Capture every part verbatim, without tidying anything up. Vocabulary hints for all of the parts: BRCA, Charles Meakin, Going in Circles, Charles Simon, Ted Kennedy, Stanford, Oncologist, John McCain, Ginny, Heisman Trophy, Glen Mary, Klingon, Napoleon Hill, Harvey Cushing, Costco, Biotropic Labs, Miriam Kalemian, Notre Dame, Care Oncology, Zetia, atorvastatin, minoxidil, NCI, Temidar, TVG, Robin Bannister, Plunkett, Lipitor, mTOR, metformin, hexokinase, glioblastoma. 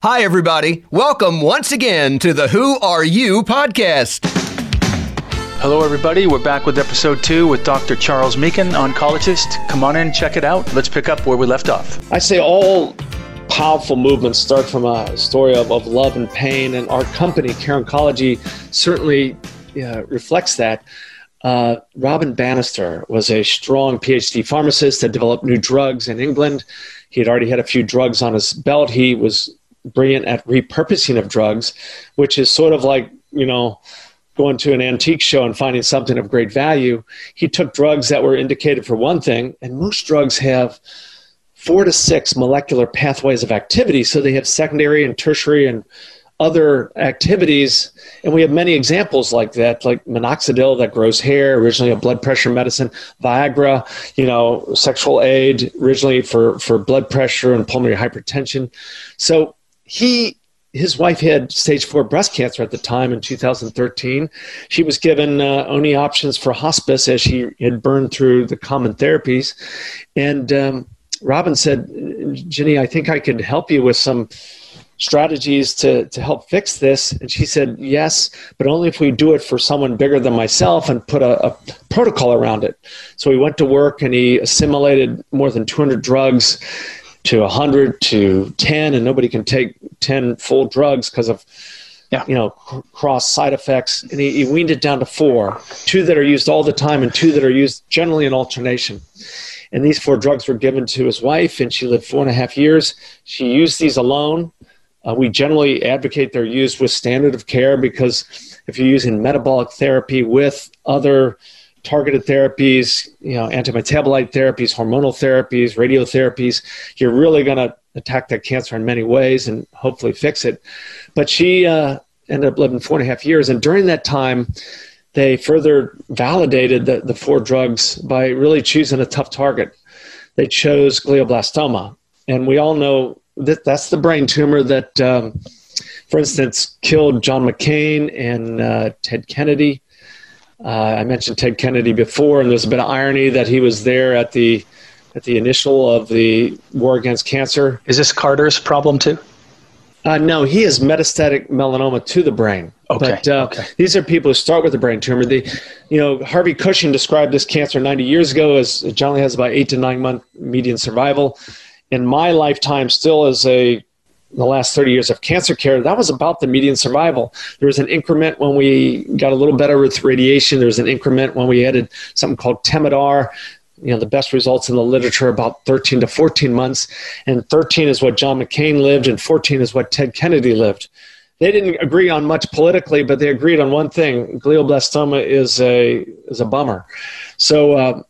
Hi, everybody. Welcome once again to the Who Are You podcast. Hello, everybody. We're back with episode two with Doctor Charles Meakin, oncologist. Come on in, check it out. Let's pick up where we left off. I say all powerful movements start from a story of, of love and pain, and our company, Care Oncology, certainly uh, reflects that. Uh, Robin Bannister was a strong P H D pharmacist that developed new drugs in England. He had already had a few drugs on his belt. He was brilliant at repurposing of drugs, which is sort of like, you know, going to an antique show and finding something of great value. He took drugs that were indicated for one thing, and most drugs have four to six molecular pathways of activity, so they have secondary and tertiary and other activities, and we have many examples like that, like minoxidil that grows hair, originally a blood pressure medicine, Viagra, you know, sexual aid, originally for, for blood pressure and pulmonary hypertension. So He, his wife had stage four breast cancer at the time in two thousand thirteen. She was given uh, only options for hospice as she had burned through the common therapies. And um, Robin said, Ginny, I think I could help you with some strategies to, to help fix this. And she said, yes, but only if we do it for someone bigger than myself and put a, a protocol around it. So he went to work and he assimilated more than two hundred drugs to one hundred to ten, and nobody can take ten full drugs because of, yeah. you know, cr- cross side effects. And he, he weaned it down to four, two that are used all the time and two that are used generally in alternation. And these four drugs were given to his wife, and she lived four and a half years. She used these alone. Uh, we generally advocate their use with standard of care because if you're using metabolic therapy with other targeted therapies, you know, antimetabolite therapies, hormonal therapies, radiotherapies, you're really going to attack that cancer in many ways and hopefully fix it. But she uh, ended up living four and a half years. And during that time, they further validated the, the four drugs by really choosing a tough target. They chose glioblastoma. And we all know that that's the brain tumor that, um, for instance, killed John McCain and uh, Ted Kennedy. Uh, I mentioned Ted Kennedy before, and there's a bit of irony that he was there at the at the initial of the war against cancer. Is this Carter's problem too? Uh, no, he has metastatic melanoma to the brain. Okay. But uh, okay. These are people who start with a brain tumor. They, you know, Harvey Cushing described this cancer ninety years ago as it generally has about eight to nine month median survival. In my lifetime, still as a the last thirty years of cancer care, that was about the median survival. There was an increment when we got a little better with radiation. There was an increment when we added something called Temidar, you know, the best results in the literature, about thirteen to fourteen months. And thirteen is what John McCain lived, and fourteen is what Ted Kennedy lived. They didn't agree on much politically, but they agreed on one thing. Glioblastoma is a is a bummer. So uh,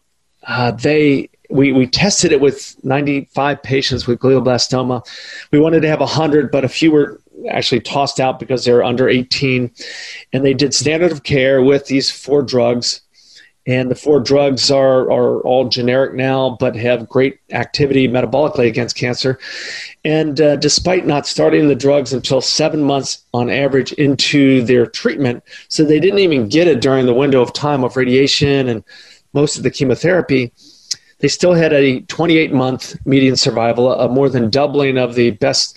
uh, they... We we tested it with ninety-five patients with glioblastoma. We wanted to have one hundred, but a few were actually tossed out because they were under eighteen. And they did standard of care with these four drugs. And the four drugs are, are all generic now, but have great activity metabolically against cancer. And uh, despite not starting the drugs until seven months on average into their treatment, so they didn't even get it during the window of time of radiation and most of the chemotherapy, they still had a twenty-eight month median survival, a more than doubling of the best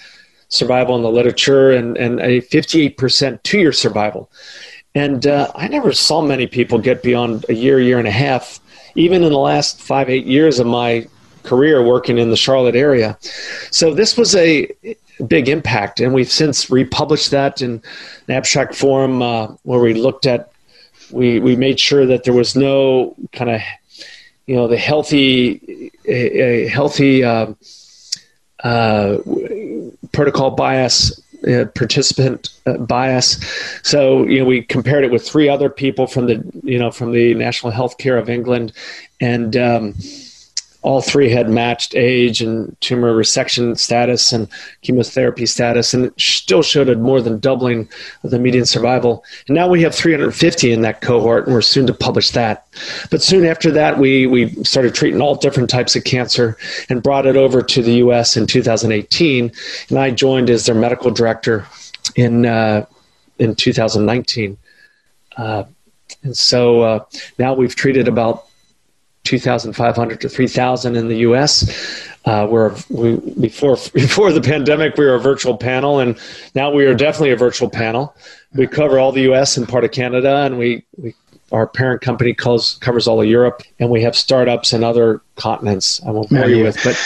survival in the literature, and, and a fifty-eight percent two-year survival. And uh, I never saw many people get beyond a year, year and a half, even in the last five, eight years of my career working in the Charlotte area. So this was a big impact, and we've since republished that in an abstract form uh, where we looked at, we, we made sure that there was no kind of you know, the healthy, a, a healthy uh, uh, protocol bias, uh, participant uh, bias. So, you know, we compared it with three other people from the, you know, from the National Healthcare of England, and um, all three had matched age and tumor resection status and chemotherapy status, and it still showed a more than doubling of the median survival. And now we have three hundred fifty in that cohort, and we're soon to publish that. But soon after that, we, we started treating all different types of cancer and brought it over to the U S in two thousand eighteen, and I joined as their medical director in uh, in two thousand nineteen. Uh, and so uh, now we've treated about two thousand five hundred to three thousand in the U S Uh, we're we, before before the pandemic, we were a virtual panel, and now we are definitely a virtual panel. We cover all the U S and part of Canada, and we, we our parent company calls, covers all of Europe, and we have startups in other continents. I won't bore no, you, you with, but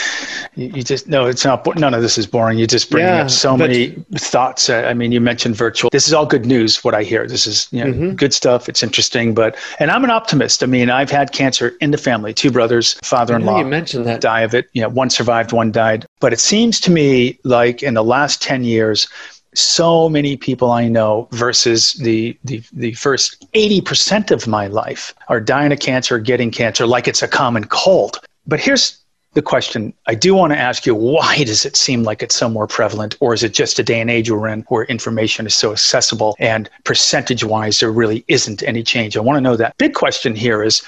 you just no, it's not. None of this is boring. You're just bringing yeah, up so but, many thoughts. I mean, you mentioned virtual. This is all good news. What I hear, this is you know, mm-hmm. good stuff. It's interesting, but and I'm an optimist. I mean, I've had cancer in the family. Two brothers, father-in-law. You mentioned that. Die of it. You know, one survived, one died. But it seems to me like in the last ten years. So many people I know versus the, the the first eighty percent of my life are dying of cancer, getting cancer like it's a common cold. But here's the question I do want to ask you, why does it seem like it's so more prevalent? Or is it just a day and age we're in where information is so accessible and percentage-wise there really isn't any change? I want to know that. Big question here is,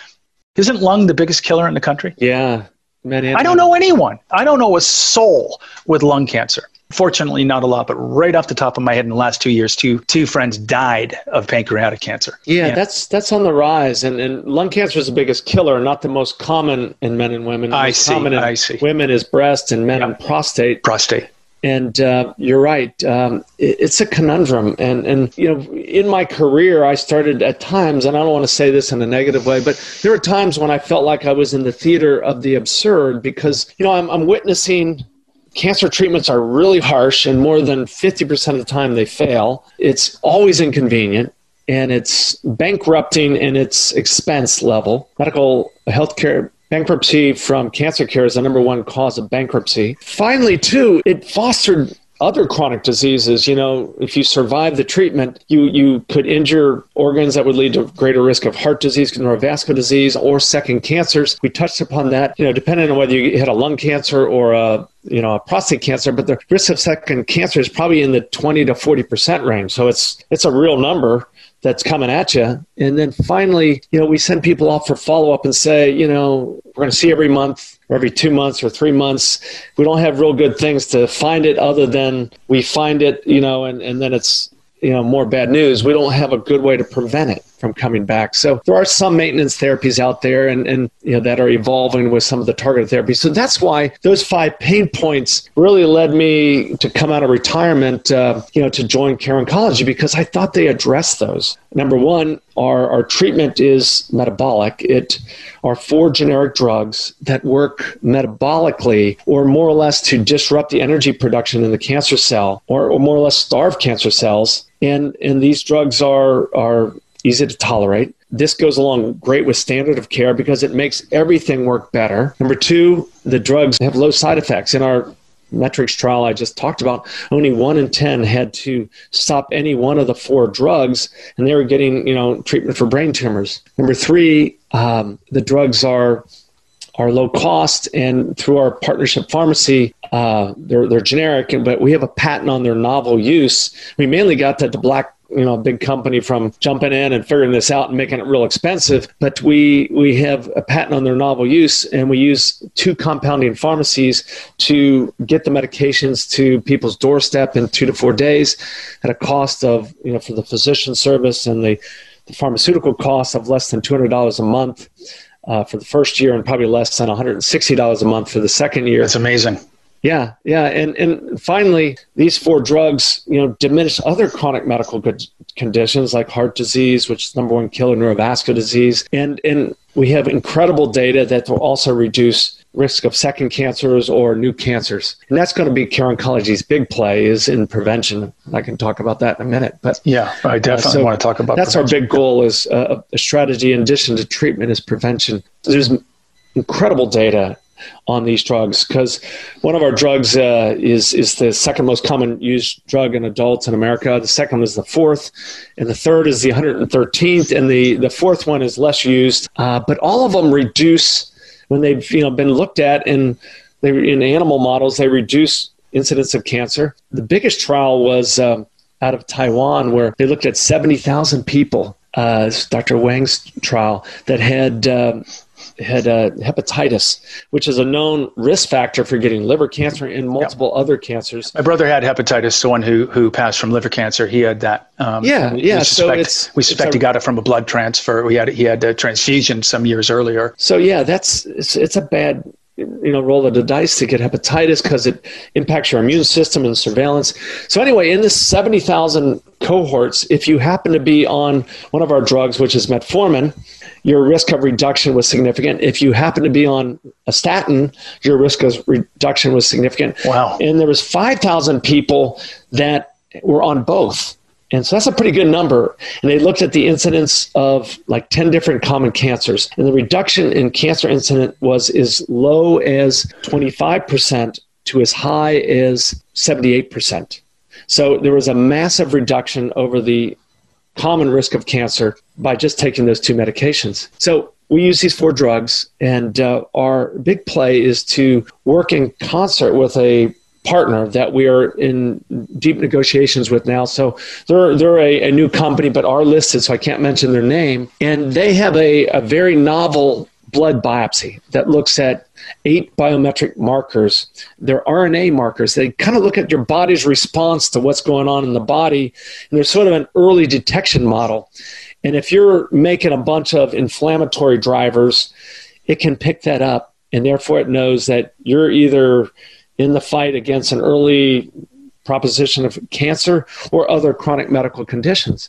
isn't lung the biggest killer in the country? Yeah. I don't know anyone. I don't know a soul with lung cancer. Fortunately, not a lot, but right off the top of my head in the last two years, two two friends died of pancreatic cancer. Yeah, yeah. that's that's on the rise. And, and lung cancer is the biggest killer, not the most common in men and women. The I most see, common in I see. Women is breast and men yeah. and prostate. Prostate. And uh, you're right. Um, it, it's a conundrum. And, and, you know, in my career, I started at times, and I don't want to say this in a negative way, but there were times when I felt like I was in the theater of the absurd because, you know, I'm, I'm witnessing cancer treatments are really harsh, and more than fifty percent of the time they fail. It's always inconvenient, and it's bankrupting in its expense level. Medical healthcare bankruptcy from cancer care is the number one cause of bankruptcy. Finally, too, it fostered other chronic diseases. You know, if you survive the treatment, you, you could injure organs that would lead to greater risk of heart disease, neurovascular disease, or second cancers. We touched upon that, you know, depending on whether you had a lung cancer or a you know, a prostate cancer, but the risk of second cancer is probably in the twenty to forty percent range. So it's it's a real number that's coming at you. And then finally, you know, we send people off for follow-up and say, you know, we're going to see every month or every two months or three months. We don't have real good things to find it other than we find it, you know, and, and then it's, you know, more bad news. We don't have a good way to prevent it from coming back. So there are some maintenance therapies out there and, and you know that are evolving with some of the targeted therapies. So that's why those five pain points really led me to come out of retirement, uh, you know, to join Care Oncology because I thought they addressed those. Number one, our, our treatment is metabolic. It are four generic drugs that work metabolically or more or less to disrupt the energy production in the cancer cell or, or more or less starve cancer cells. And, and these drugs are are easy to tolerate. This goes along great with standard of care because it makes everything work better. Number two, the drugs have low side effects. In our metrics trial I just talked about, only one in ten had to stop any one of the four drugs, and they were getting, you know, treatment for brain tumors. Number three, um, the drugs are are low cost, and through our partnership pharmacy, uh, they're, they're generic, but we have a patent on their novel use. We mainly got that the black you know, a big company from jumping in and figuring this out and making it real expensive. But we we have a patent on their novel use, and we use two compounding pharmacies to get the medications to people's doorstep in two to four days at a cost of, you know, for the physician service and the, the pharmaceutical cost of less than two hundred dollars a month uh, for the first year and probably less than one hundred sixty dollars a month for the second year. That's amazing. Yeah, yeah. And and finally, these four drugs, you know, diminish other chronic medical good conditions like heart disease, which is the number one killer, neurovascular disease. And and we have incredible data that will also reduce risk of second cancers or new cancers. And that's going to be Care Oncology's big play is in prevention. I can talk about that in a minute. But yeah, I definitely uh, so want to talk about that. That's prevention. Our big goal is uh, a strategy in addition to treatment is prevention. There's incredible data on these drugs because one of our drugs uh, is is the second most common used drug in adults in America. The second is the fourth, and the third is the one hundred thirteenth, and the, the fourth one is less used. Uh, but all of them reduce when they've you know been looked at in they in animal models. They reduce incidence of cancer. The biggest trial was um, out of Taiwan where they looked at seventy thousand people. Uh, it's Doctor Wang's trial that had. Um, had uh, hepatitis, which is a known risk factor for getting liver cancer and multiple yeah. other cancers. My brother had hepatitis, someone who who passed from liver cancer. He had that. Um, yeah, we, yeah. We suspect, so it's, we suspect it's a, he got it from a blood transfer. We had He had a transfusion some years earlier. So yeah, that's it's, it's a bad you know, roll of the dice to get hepatitis because it impacts your immune system and surveillance. So anyway, in this seventy thousand cohorts, if you happen to be on one of our drugs, which is metformin, your risk of reduction was significant. If you happen to be on a statin, your risk of reduction was significant. Wow. And there was five thousand people that were on both. And so that's a pretty good number. And they looked at the incidence of like ten different common cancers. And the reduction in cancer incident was as low as twenty-five percent to as high as seventy-eight percent. So there was a massive reduction over the common risk of cancer by just taking those two medications. So we use these four drugs, and uh, our big play is to work in concert with a partner that we are in deep negotiations with now. So they're they're a, a new company, but are listed, so I can't mention their name. And they have a, a very novel blood biopsy that looks at eight biometric markers. They're R N A markers. They kind of look at your body's response to what's going on in the body, and they're sort of an early detection model. And if you're making a bunch of inflammatory drivers, it can pick that up, and therefore it knows that you're either in the fight against an early proposition of cancer or other chronic medical conditions.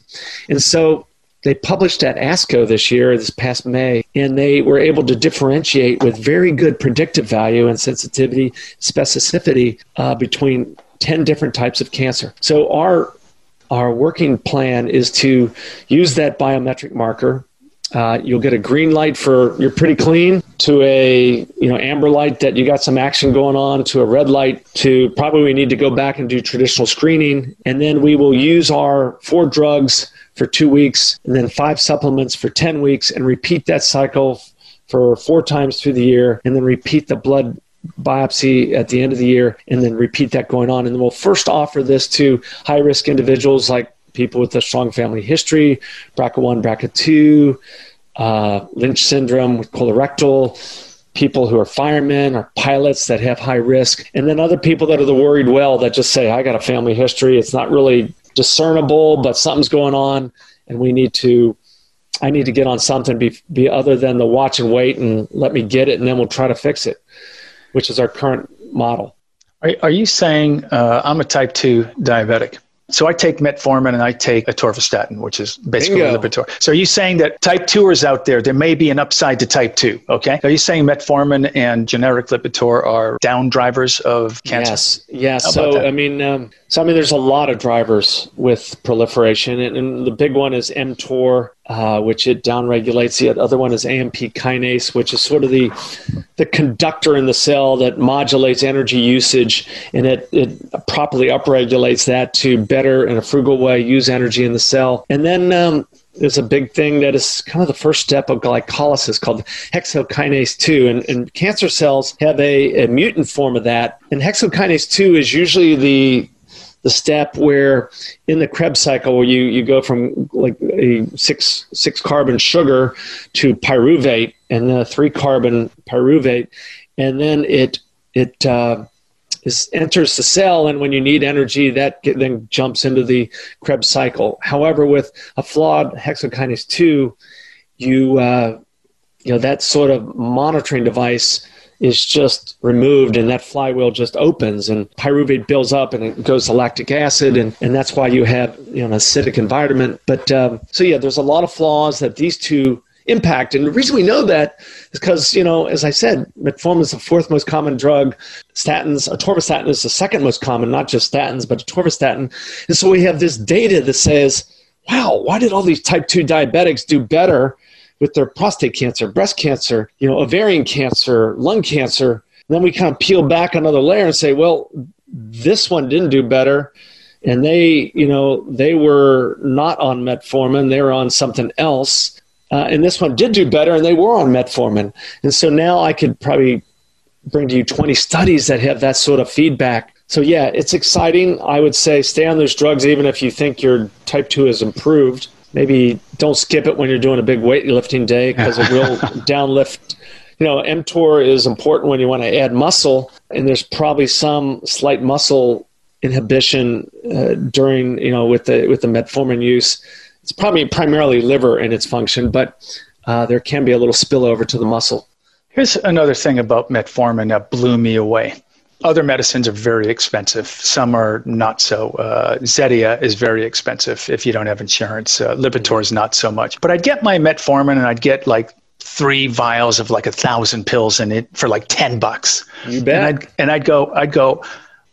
And so they published at ASCO this year, this past May, and they were able to differentiate with very good predictive value and sensitivity, specificity uh, between ten different types of cancer. So our, our working plan is to use that biometric marker. Uh, you'll get a green light for you're pretty clean, to a you know amber light that you got some action going on, to a red light to probably we need to go back and do traditional screening. And then we will use our four drugs for two weeks and then five supplements for ten weeks and repeat that cycle for four times through the year, and then repeat the blood biopsy at the end of the year, and then repeat that going on. And then we'll first offer this to high-risk individuals like people with a strong family history, B R C A one, B R C A two, uh, Lynch syndrome with colorectal, people who are firemen or pilots that have high risk, and then other people that are the worried well that just say, I got a family history. It's not really discernible, but something's going on, and we need to, I need to get on something be, be other than the watch and wait and let me get it, and then we'll try to fix it, which is our current model. Are, are you saying uh, I'm a type two diabetic? So I take metformin and I take atorvastatin, which is basically Lipitor. So are you saying that type twoers out there, there may be an upside to type two, okay? Are you saying metformin and generic Lipitor are down drivers of cancer? Yes, yes. How so, I mean, um, so I mean, there's a lot of drivers with proliferation. And, and the big one is mTOR, uh, which it downregulates. The other one is A M P kinase, which is sort of the the conductor in the cell that modulates energy usage, and it, it properly upregulates that to better, in a frugal way, use energy in the cell. And then um, there's a big thing that is kind of the first step of glycolysis called hexokinase two, and, and cancer cells have a, a mutant form of that. And hexokinase two is usually the the step where in the Krebs cycle where you, you go from like a six, six carbon sugar to pyruvate and then a three carbon pyruvate. And then it, it uh, is, enters the cell. And when you need energy, that get, then jumps into the Krebs cycle. However, with a flawed hexokinase two, you, uh, you know, that sort of monitoring device is just removed, and that flywheel just opens, and pyruvate builds up, and it goes to lactic acid, and, and that's why you have you know, an acidic environment. But um, so yeah, there's a lot of flaws that these two impact, and the reason we know that is because, you know, as I said, metformin is the fourth most common drug. Statins, atorvastatin is the second most common, not just statins, but atorvastatin. And so we have this data that says, wow, why did all these type two diabetics do better with their prostate cancer, breast cancer, you know, ovarian cancer, lung cancer? And then we kind of peel back another layer and say, well, this one didn't do better. And they, you know, they were not on metformin. They were on something else. Uh, and this one did do better, and they were on metformin. And so now I could probably bring to you twenty studies that have that sort of feedback. So yeah, it's exciting. I would say stay on those drugs even if you think your type two has improved. Maybe don't skip it when you're doing a big weightlifting day, because it will downlift. You know, mTOR is important when you want to add muscle, and there's probably some slight muscle inhibition uh, during, you know, with the with the metformin use. It's probably primarily liver in its function, but uh, there can be a little spillover to the muscle. Here's another thing about metformin that blew me away. Other medicines are very expensive. Some are not so. Uh, Zetia is very expensive if you don't have insurance. Uh, Lipitor is not so much. But I'd get my metformin and I'd get like three vials of like a thousand pills in it for like ten bucks. You bet. And I'd, and I'd go, I'd go,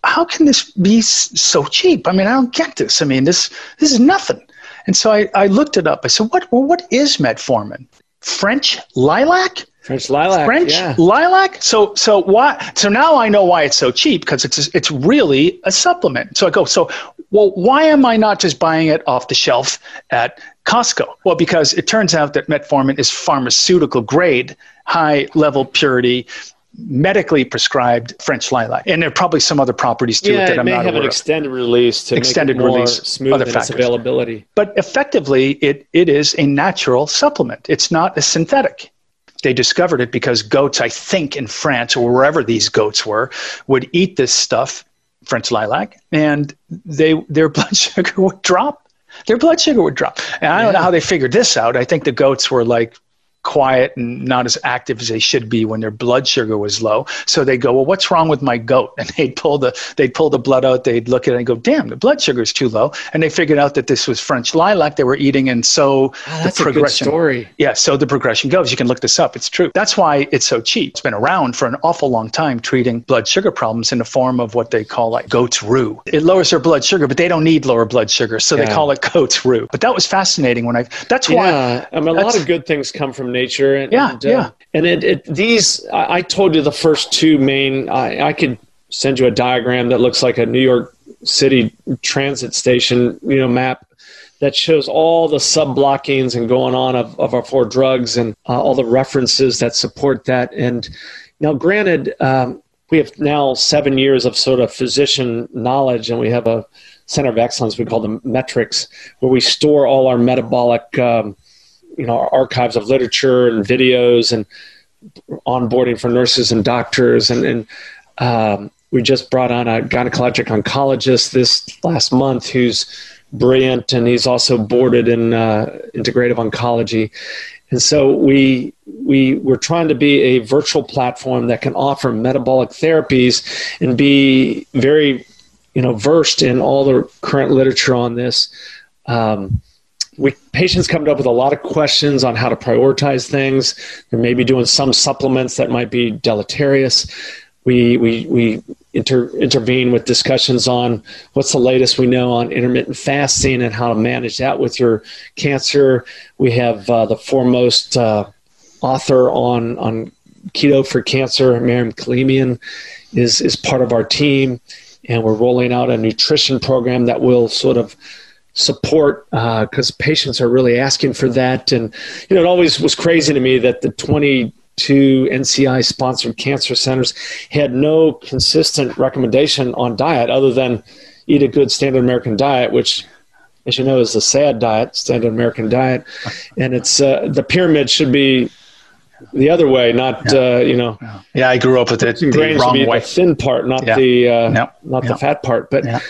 how can this be so cheap? I mean, I don't get this. I mean, this this is nothing. And so I, I looked it up. I said, what well, what is metformin? French lilac? French lilac. French yeah. lilac. So so why? So now I know why it's so cheap, because it's it's really a supplement. So I go, so well, why am I not just buying it off the shelf at Costco? Well, because it turns out that metformin is pharmaceutical grade, high level purity, medically prescribed French lilac, and there are probably some other properties to yeah, it that I'm not aware of. Yeah, it may have an extended release to extended make it more release, smooth other factors. Its availability. But effectively, it it is a natural supplement. It's not a synthetic. They discovered it because goats, I think in France or wherever these goats were, would eat this stuff, French lilac, and they their blood sugar would drop. Their blood sugar would drop. And I don't yeah. know how they figured this out. I think the goats were like quiet and not as active as they should be when their blood sugar was low. So they'd go, well, what's wrong with my goat? And they'd pull the they'd pull the blood out. They'd look at it and go, damn, the blood sugar is too low. And they figured out that this was French lilac they were eating. And so oh, that's the progression. A good story. Yeah. So the progression goes. You can look this up. It's true. That's why it's so cheap. It's been around for an awful long time, treating blood sugar problems in the form of what they call like goat's rue. It lowers their blood sugar, but they don't need lower blood sugar, so yeah. they call it goat's rue. But that was fascinating when I. That's why. Yeah. I mean, a lot of good things come from nature and yeah, and, uh, yeah. and it, it these I, I told you the first two main I, I could send you a diagram that looks like a New York City transit station, you know, map that shows all the sub blockings and going on of, of our four drugs and uh, all the references that support that. And now granted, um, we have now seven years of sort of physician knowledge, and we have a center of excellence we call the metrics, where we store all our metabolic um, you know, archives of literature and videos and onboarding for nurses and doctors. And, and um, we just brought on a gynecologic oncologist this last month who's brilliant, and he's also boarded in uh, integrative oncology. And so we, we, we're trying to be a virtual platform that can offer metabolic therapies and be very, you know, versed in all the current literature on this. Um, We, patients come up with a lot of questions on how to prioritize things. They're maybe doing some supplements that might be deleterious. We we we inter, intervene with discussions on what's the latest we know on intermittent fasting and how to manage that with your cancer. We have uh, the foremost uh, author on on keto for cancer, Miriam Kalemian, is is part of our team, and we're rolling out a nutrition program that will sort of support because uh, patients are really asking for that. And you know, it always was crazy to me that the twenty-two N C I sponsored cancer centers had no consistent recommendation on diet other than eat a good standard American diet, which, as you know, is the SAD diet, standard American diet. And it's uh, the pyramid should be the other way, not yeah. uh, you know. Yeah. yeah, I grew up with it. The grains wrong be way. The thin part, not yeah. the uh, no. not no. the fat part, but. Yeah.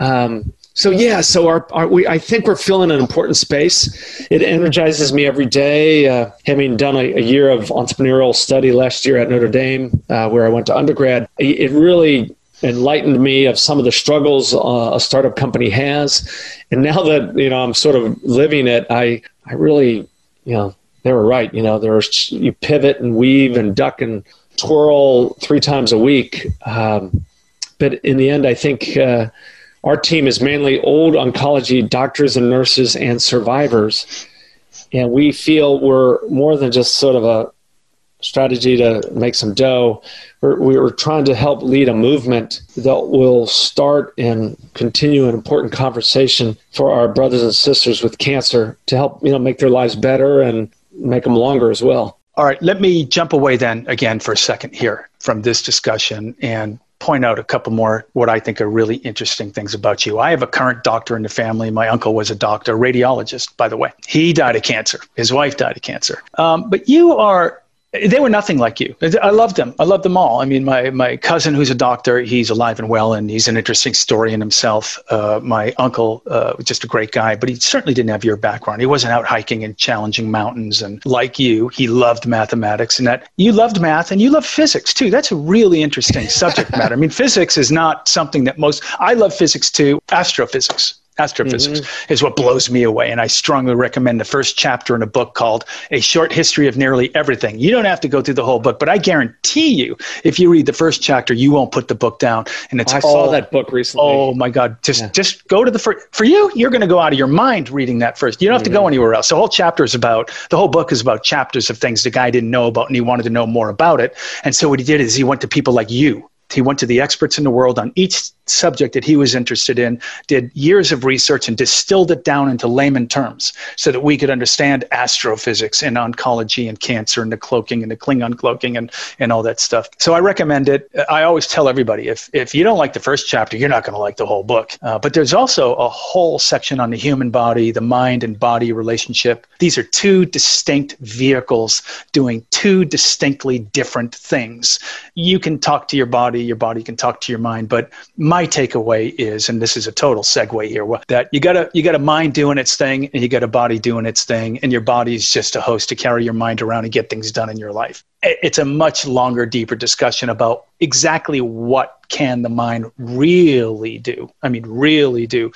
Um, So yeah, so our, our we I think we're filling an important space. It energizes me every day. Uh, having done a, a year of entrepreneurial study last year at Notre Dame, uh, where I went to undergrad, it really enlightened me of some of the struggles uh, a startup company has. And now that you know I'm sort of living it, I I really you know they were right. You know there's you pivot and weave and duck and twirl three times a week. Um, but in the end, I think. Uh, Our team is mainly old oncology doctors and nurses and survivors. And we feel we're more than just sort of a strategy to make some dough. We're, we're trying to help lead a movement that will start and continue an important conversation for our brothers and sisters with cancer to help, you know, make their lives better and make them longer as well. All right, let me jump away then again for a second here from this discussion and point out a couple more what I think are really interesting things about you. I have a current doctor in the family. My uncle was a doctor, radiologist, by the way. He died of cancer. His wife died of cancer. Um, but you are They were nothing like you. I loved them. I loved them all. I mean, my, my cousin, who's a doctor, he's alive and well, and he's an interesting story in himself. Uh, my uncle uh, was just a great guy, but he certainly didn't have your background. He wasn't out hiking and challenging mountains. And like you, he loved mathematics, and that you loved math and you loved physics too. That's a really interesting subject matter. I mean, physics is not something that most, I love physics too, astrophysics. Astrophysics mm-hmm. is what blows me away. And I strongly recommend the first chapter in a book called A Short History of Nearly Everything. You don't have to go through the whole book, but I guarantee you, if you read the first chapter, you won't put the book down. And it's oh, I all, saw that book recently. Oh my God. Just, yeah. just go to the first. For you, you're going to go out of your mind reading that first. You don't have mm-hmm. to go anywhere else. The whole chapter is about, the whole book is about chapters of things the guy didn't know about, and he wanted to know more about it. And so what he did is he went to people like you. He went to the experts in the world on each subject that he was interested in, did years of research, and distilled it down into layman terms so that we could understand astrophysics and oncology and cancer and the cloaking and the Klingon cloaking and, and all that stuff. So I recommend it. I always tell everybody, if, if you don't like the first chapter, you're not going to like the whole book. Uh, but there's also a whole section on the human body, the mind and body relationship. These are two distinct vehicles doing two distinctly different things. You can talk to your body, your body can talk to your mind, but my takeaway is, and this is a total segue here, that you got a you got a mind doing its thing, and you got a body doing its thing, and your body is just a host to carry your mind around and get things done in your life. It's a much longer, deeper discussion about exactly what can the mind really do. I mean, really do.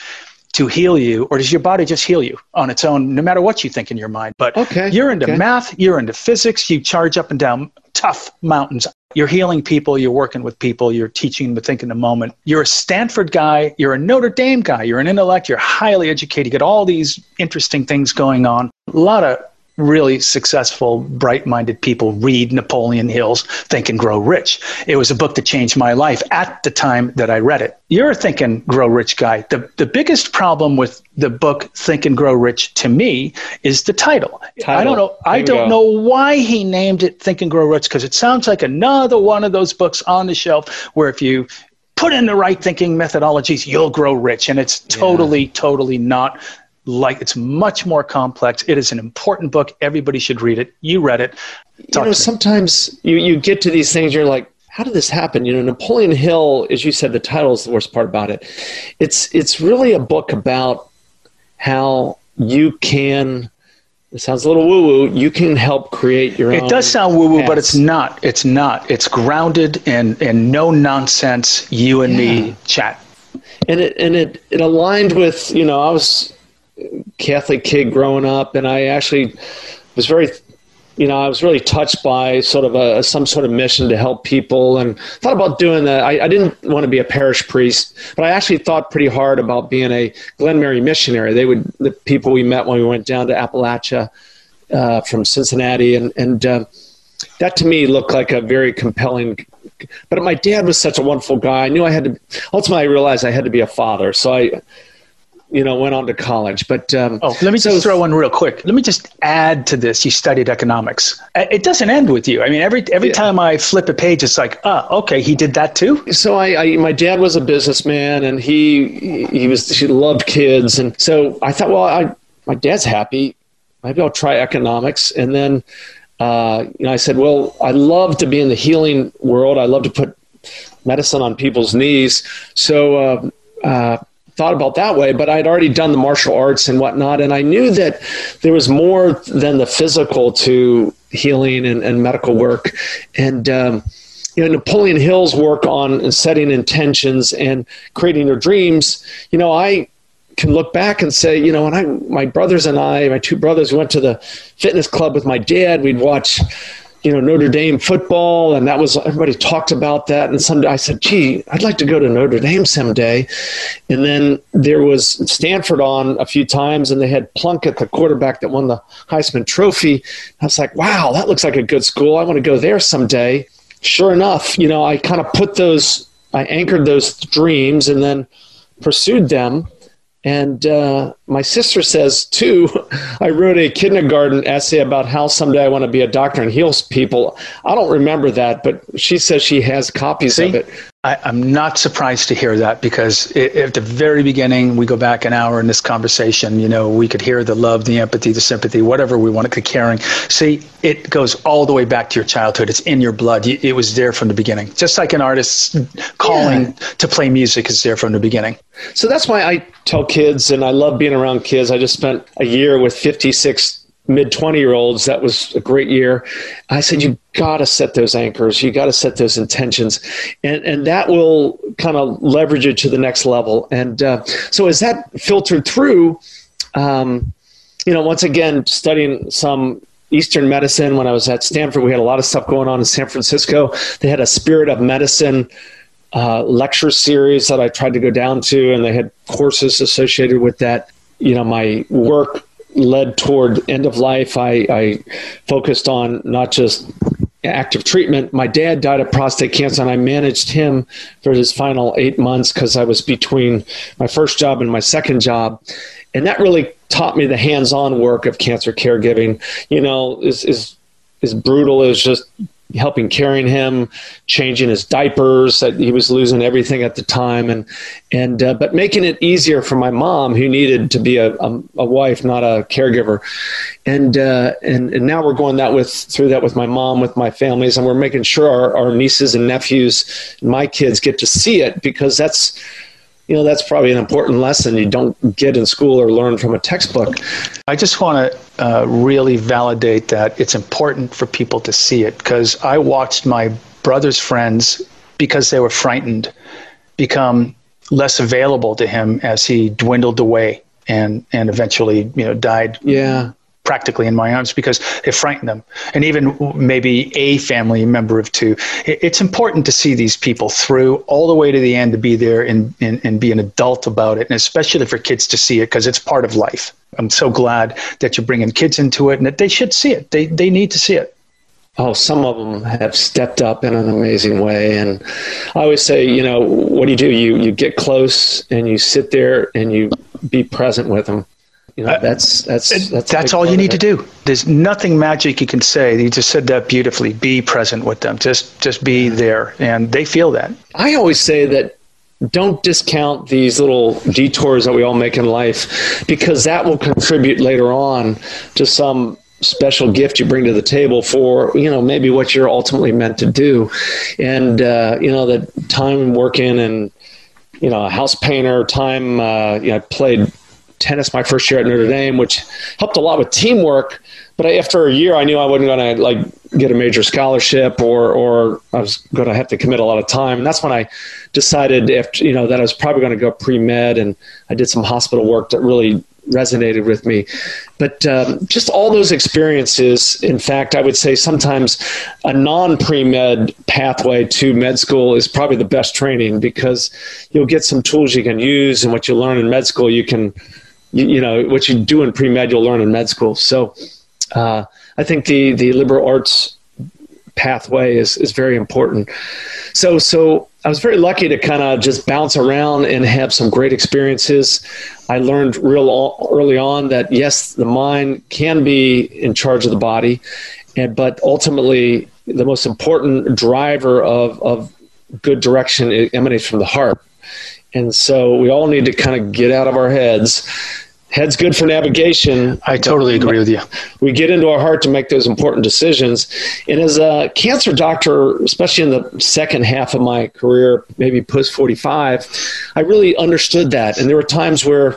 To heal you, or does your body just heal you on its own, no matter what you think in your mind? But okay, you're into okay. math, you're into physics, you charge up and down tough mountains. You're healing people, you're working with people, you're teaching them to think in the moment. You're a Stanford guy, you're a Notre Dame guy, you're an intellect, you're highly educated, you get all these interesting things going on. A lot of really successful, bright-minded people read Napoleon Hill's Think and Grow Rich. It was a book that changed my life at the time that I read it. You're a Think and Grow Rich guy. The the biggest problem with the book Think and Grow Rich to me is the title. title. I don't know I don't go. know why he named it Think and Grow Rich, because it sounds like another one of those books on the shelf where if you put in the right thinking methodologies, you'll grow rich. And it's totally, yeah. totally not like it's much more complex. It is an important book. Everybody should read it. You read it. Talk you know, sometimes you, you get to these things, you're like, how did this happen? You know, Napoleon Hill, as you said, the title is the worst part about it. It's it's really a book about how you can, it sounds a little woo-woo, you can help create your it own. It does sound woo-woo, paths. But it's not. It's not. It's grounded in, in no-nonsense, you and yeah. me chat. And it and it, it aligned with, you know, I was Catholic kid growing up, and I actually was very, you know, I was really touched by sort of a some sort of mission to help people, and thought about doing that. I, I didn't want to be a parish priest, but I actually thought pretty hard about being a Glen Mary missionary. They would, the people we met when we went down to Appalachia uh, from Cincinnati, and and uh, that to me looked like a very compelling. But my dad was such a wonderful guy. I knew I had to. Ultimately, I realized I had to be a father, so I. you know, went on to college. But um, oh, let me so just throw one real quick. Let me just add to this. You studied economics. It doesn't end with you. I mean, every every yeah. time I flip a page, it's like, oh, okay, he did that too? So I, I my dad was a businessman, and he he was he loved kids. And so I thought, well, I, my dad's happy. Maybe I'll try economics. And then, uh, you know, I said, well, I love to be in the healing world. I love to put medicine on people's knees. So, uh, uh thought about that way, but I'd already done the martial arts and whatnot. And I knew that there was more than the physical to healing and, and medical work. And, um, you know, Napoleon Hill's work on setting intentions and creating your dreams, you know, I can look back and say, you know, when I, my brothers and I, my two brothers went to the fitness club with my dad, we'd watch, you know, Notre Dame football, and that was, everybody talked about that. And someday I said, gee, I'd like to go to Notre Dame someday. And then there was Stanford on a few times, and they had Plunkett, the quarterback that won the Heisman Trophy. I was like, wow, that looks like a good school. I want to go there someday. Sure enough, you know, I kind of put those, I anchored those dreams and then pursued them. And uh, my sister says, too, I wrote a kindergarten essay about how someday I want to be a doctor and heal people. I don't remember that, but she says she has copies See? of it. I, I'm not surprised to hear that, because it, at the very beginning, we go back an hour in this conversation, you know, we could hear the love, the empathy, the sympathy, whatever we wanted, the caring. See, it goes all the way back to your childhood. It's in your blood. It was there from the beginning. Just like an artist's calling yeah. to play music is there from the beginning. So that's why I tell kids, and I love being around kids. I just spent a year with fifty-six mid twenty year olds. That was a great year. I said, you got to set those anchors. You got to set those intentions, and and that will kind of leverage it to the next level. And uh, so as that filtered through, um, you know, once again, studying some Eastern medicine, when I was at Stanford, we had a lot of stuff going on in San Francisco. They had a Spirit of Medicine uh, lecture series that I tried to go down to, and they had courses associated with that. You know, my work led toward end of life. I, I focused on not just active treatment. My dad died of prostate cancer, and I managed him for his final eight months because I was between my first job and my second job. And that really taught me the hands-on work of cancer caregiving, you know, is is is brutal as just helping carrying him, changing his diapers, that he was losing everything at the time. And, and, uh, but making it easier for my mom, who needed to be a, a, a wife, not a caregiver. And, uh, and, and now we're going that with, through that with my mom, with my families, and we're making sure our, our nieces and nephews, my kids, get to see it, because that's, you know, that's probably an important lesson you don't get in school or learn from a textbook. I just want to uh, really validate that it's important for people to see it, because I watched my brother's friends, because they were frightened, become less available to him as he dwindled away and, and eventually, you know, died. Yeah. Practically in my arms, because it frightened them. And even maybe a family member of two. It's important to see these people through all the way to the end, to be there and, and, and be an adult about it, and especially for kids to see it, because it's part of life. I'm so glad that you're bringing kids into it, and that they should see it. They, they need to see it. Oh, some of them have stepped up in an amazing way. And I always say, you know, what do you do? You, you get close and you sit there and you be present with them. You know, that's that's that's, that's all you need to do. There's nothing magic you can say. You just said that beautifully. Be present with them. Just just be there, and they feel that. I always say that don't discount these little detours that we all make in life, because that will contribute later on to some special gift you bring to the table for, you know, maybe what you're ultimately meant to do. And uh, you know, that time working and, you know, a house painter, time uh, you know, I played tennis my first year at Notre Dame, which helped a lot with teamwork. But I, after a year, I knew I wasn't going to like get a major scholarship, or or I was going to have to commit a lot of time. And that's when I decided, after, you know, that I was probably going to go pre-med, and I did some hospital work that really resonated with me. But um, just all those experiences. In fact, I would say sometimes a non-pre-med pathway to med school is probably the best training, because you'll get some tools you can use, and what you learn in med school, you can, You, you know, what you do in pre-med, you'll learn in med school. So uh, I think the, the liberal arts pathway is, is very important. So so I was very lucky to kind of just bounce around and have some great experiences. I learned real early on that, yes, the mind can be in charge of the body, and but ultimately the most important driver of, of good direction emanates from the heart. And so we all need to kind of get out of our heads. Head's good for navigation. I totally agree with you. We get into our heart to make those important decisions. And as a cancer doctor, especially in the second half of my career, maybe post forty-five, I really understood that. And there were times where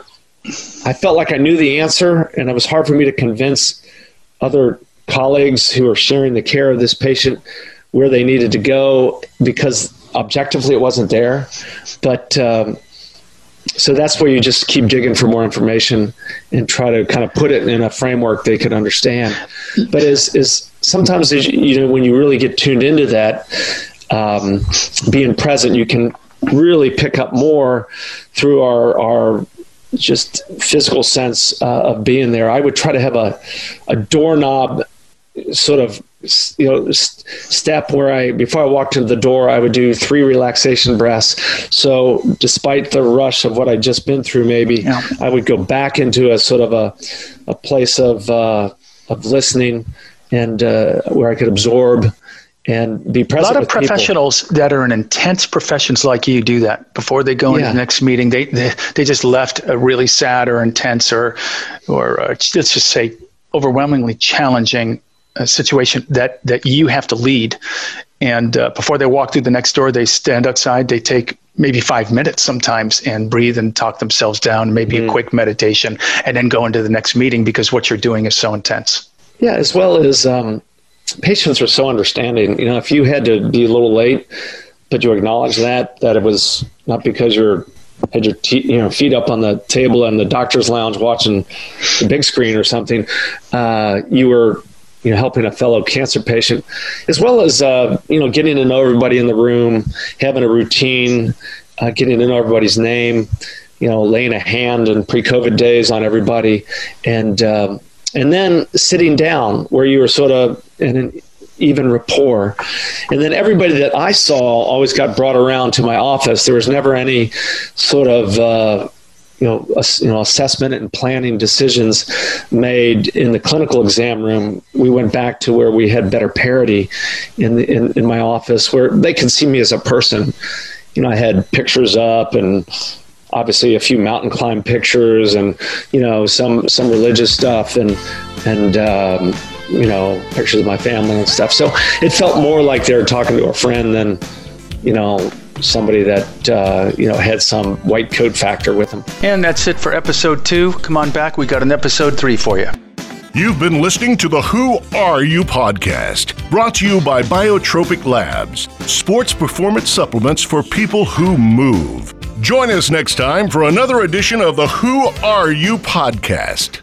I felt like I knew the answer, and it was hard for me to convince other colleagues who are sharing the care of this patient where they needed to go, because objectively it wasn't there. But um, so that's where you just keep digging for more information and try to kind of put it in a framework they could understand. But is is sometimes, you know, when you really get tuned into that, um, being present, you can really pick up more through our our just physical sense uh, of being there. I would try to have a a doorknob sort of, you know, step where I, before I walked into the door, I would do three relaxation breaths. So despite the rush of what I'd just been through, maybe yeah. I would go back into a sort of a, a place of, uh, of listening, and uh, where I could absorb And be present. A lot of professionals people. that are in intense professions like you do that before they go yeah. into the next meeting. They, they they just left a really sad or intense or or uh, let's just say overwhelmingly challenging uh, situation that that you have to lead. And uh, before they walk through the next door, they stand outside. They take maybe five minutes sometimes and breathe and talk themselves down. Maybe mm. a quick meditation, and then go into the next meeting because what you're doing is so intense. Yeah, as well as. Um Patients are so understanding. You know, if you had to be a little late, but you acknowledge that that it was not because you're had your te- you know feet up on the table in the doctor's lounge watching the big screen or something. Uh, you were you know helping a fellow cancer patient, as well as uh, you know getting to know everybody in the room, having a routine, uh, getting to know everybody's name. You know, laying a hand in pre-COVID days on everybody, and um, and then sitting down where you were sort of. And an even rapport. And then everybody that I saw always got brought around to my office. There was never any sort of, uh, you know, ass- you know, assessment and planning decisions made in the clinical exam room. We went back to where we had better parity in, the, in, in my office where they could see me as a person. You know, I had pictures up and obviously a few mountain climb pictures and, you know, some, some religious stuff and, and, um, you know, pictures of my family and stuff. So it felt more like they were talking to a friend than, you know, somebody that, uh, you know, had some white coat factor with them. And that's it for episode two. Come on back. We got an episode three for you. You've been listening to the Who Are You podcast, brought to you by Biotropic Labs, sports performance supplements for people who move. Join us next time for another edition of the Who Are You podcast.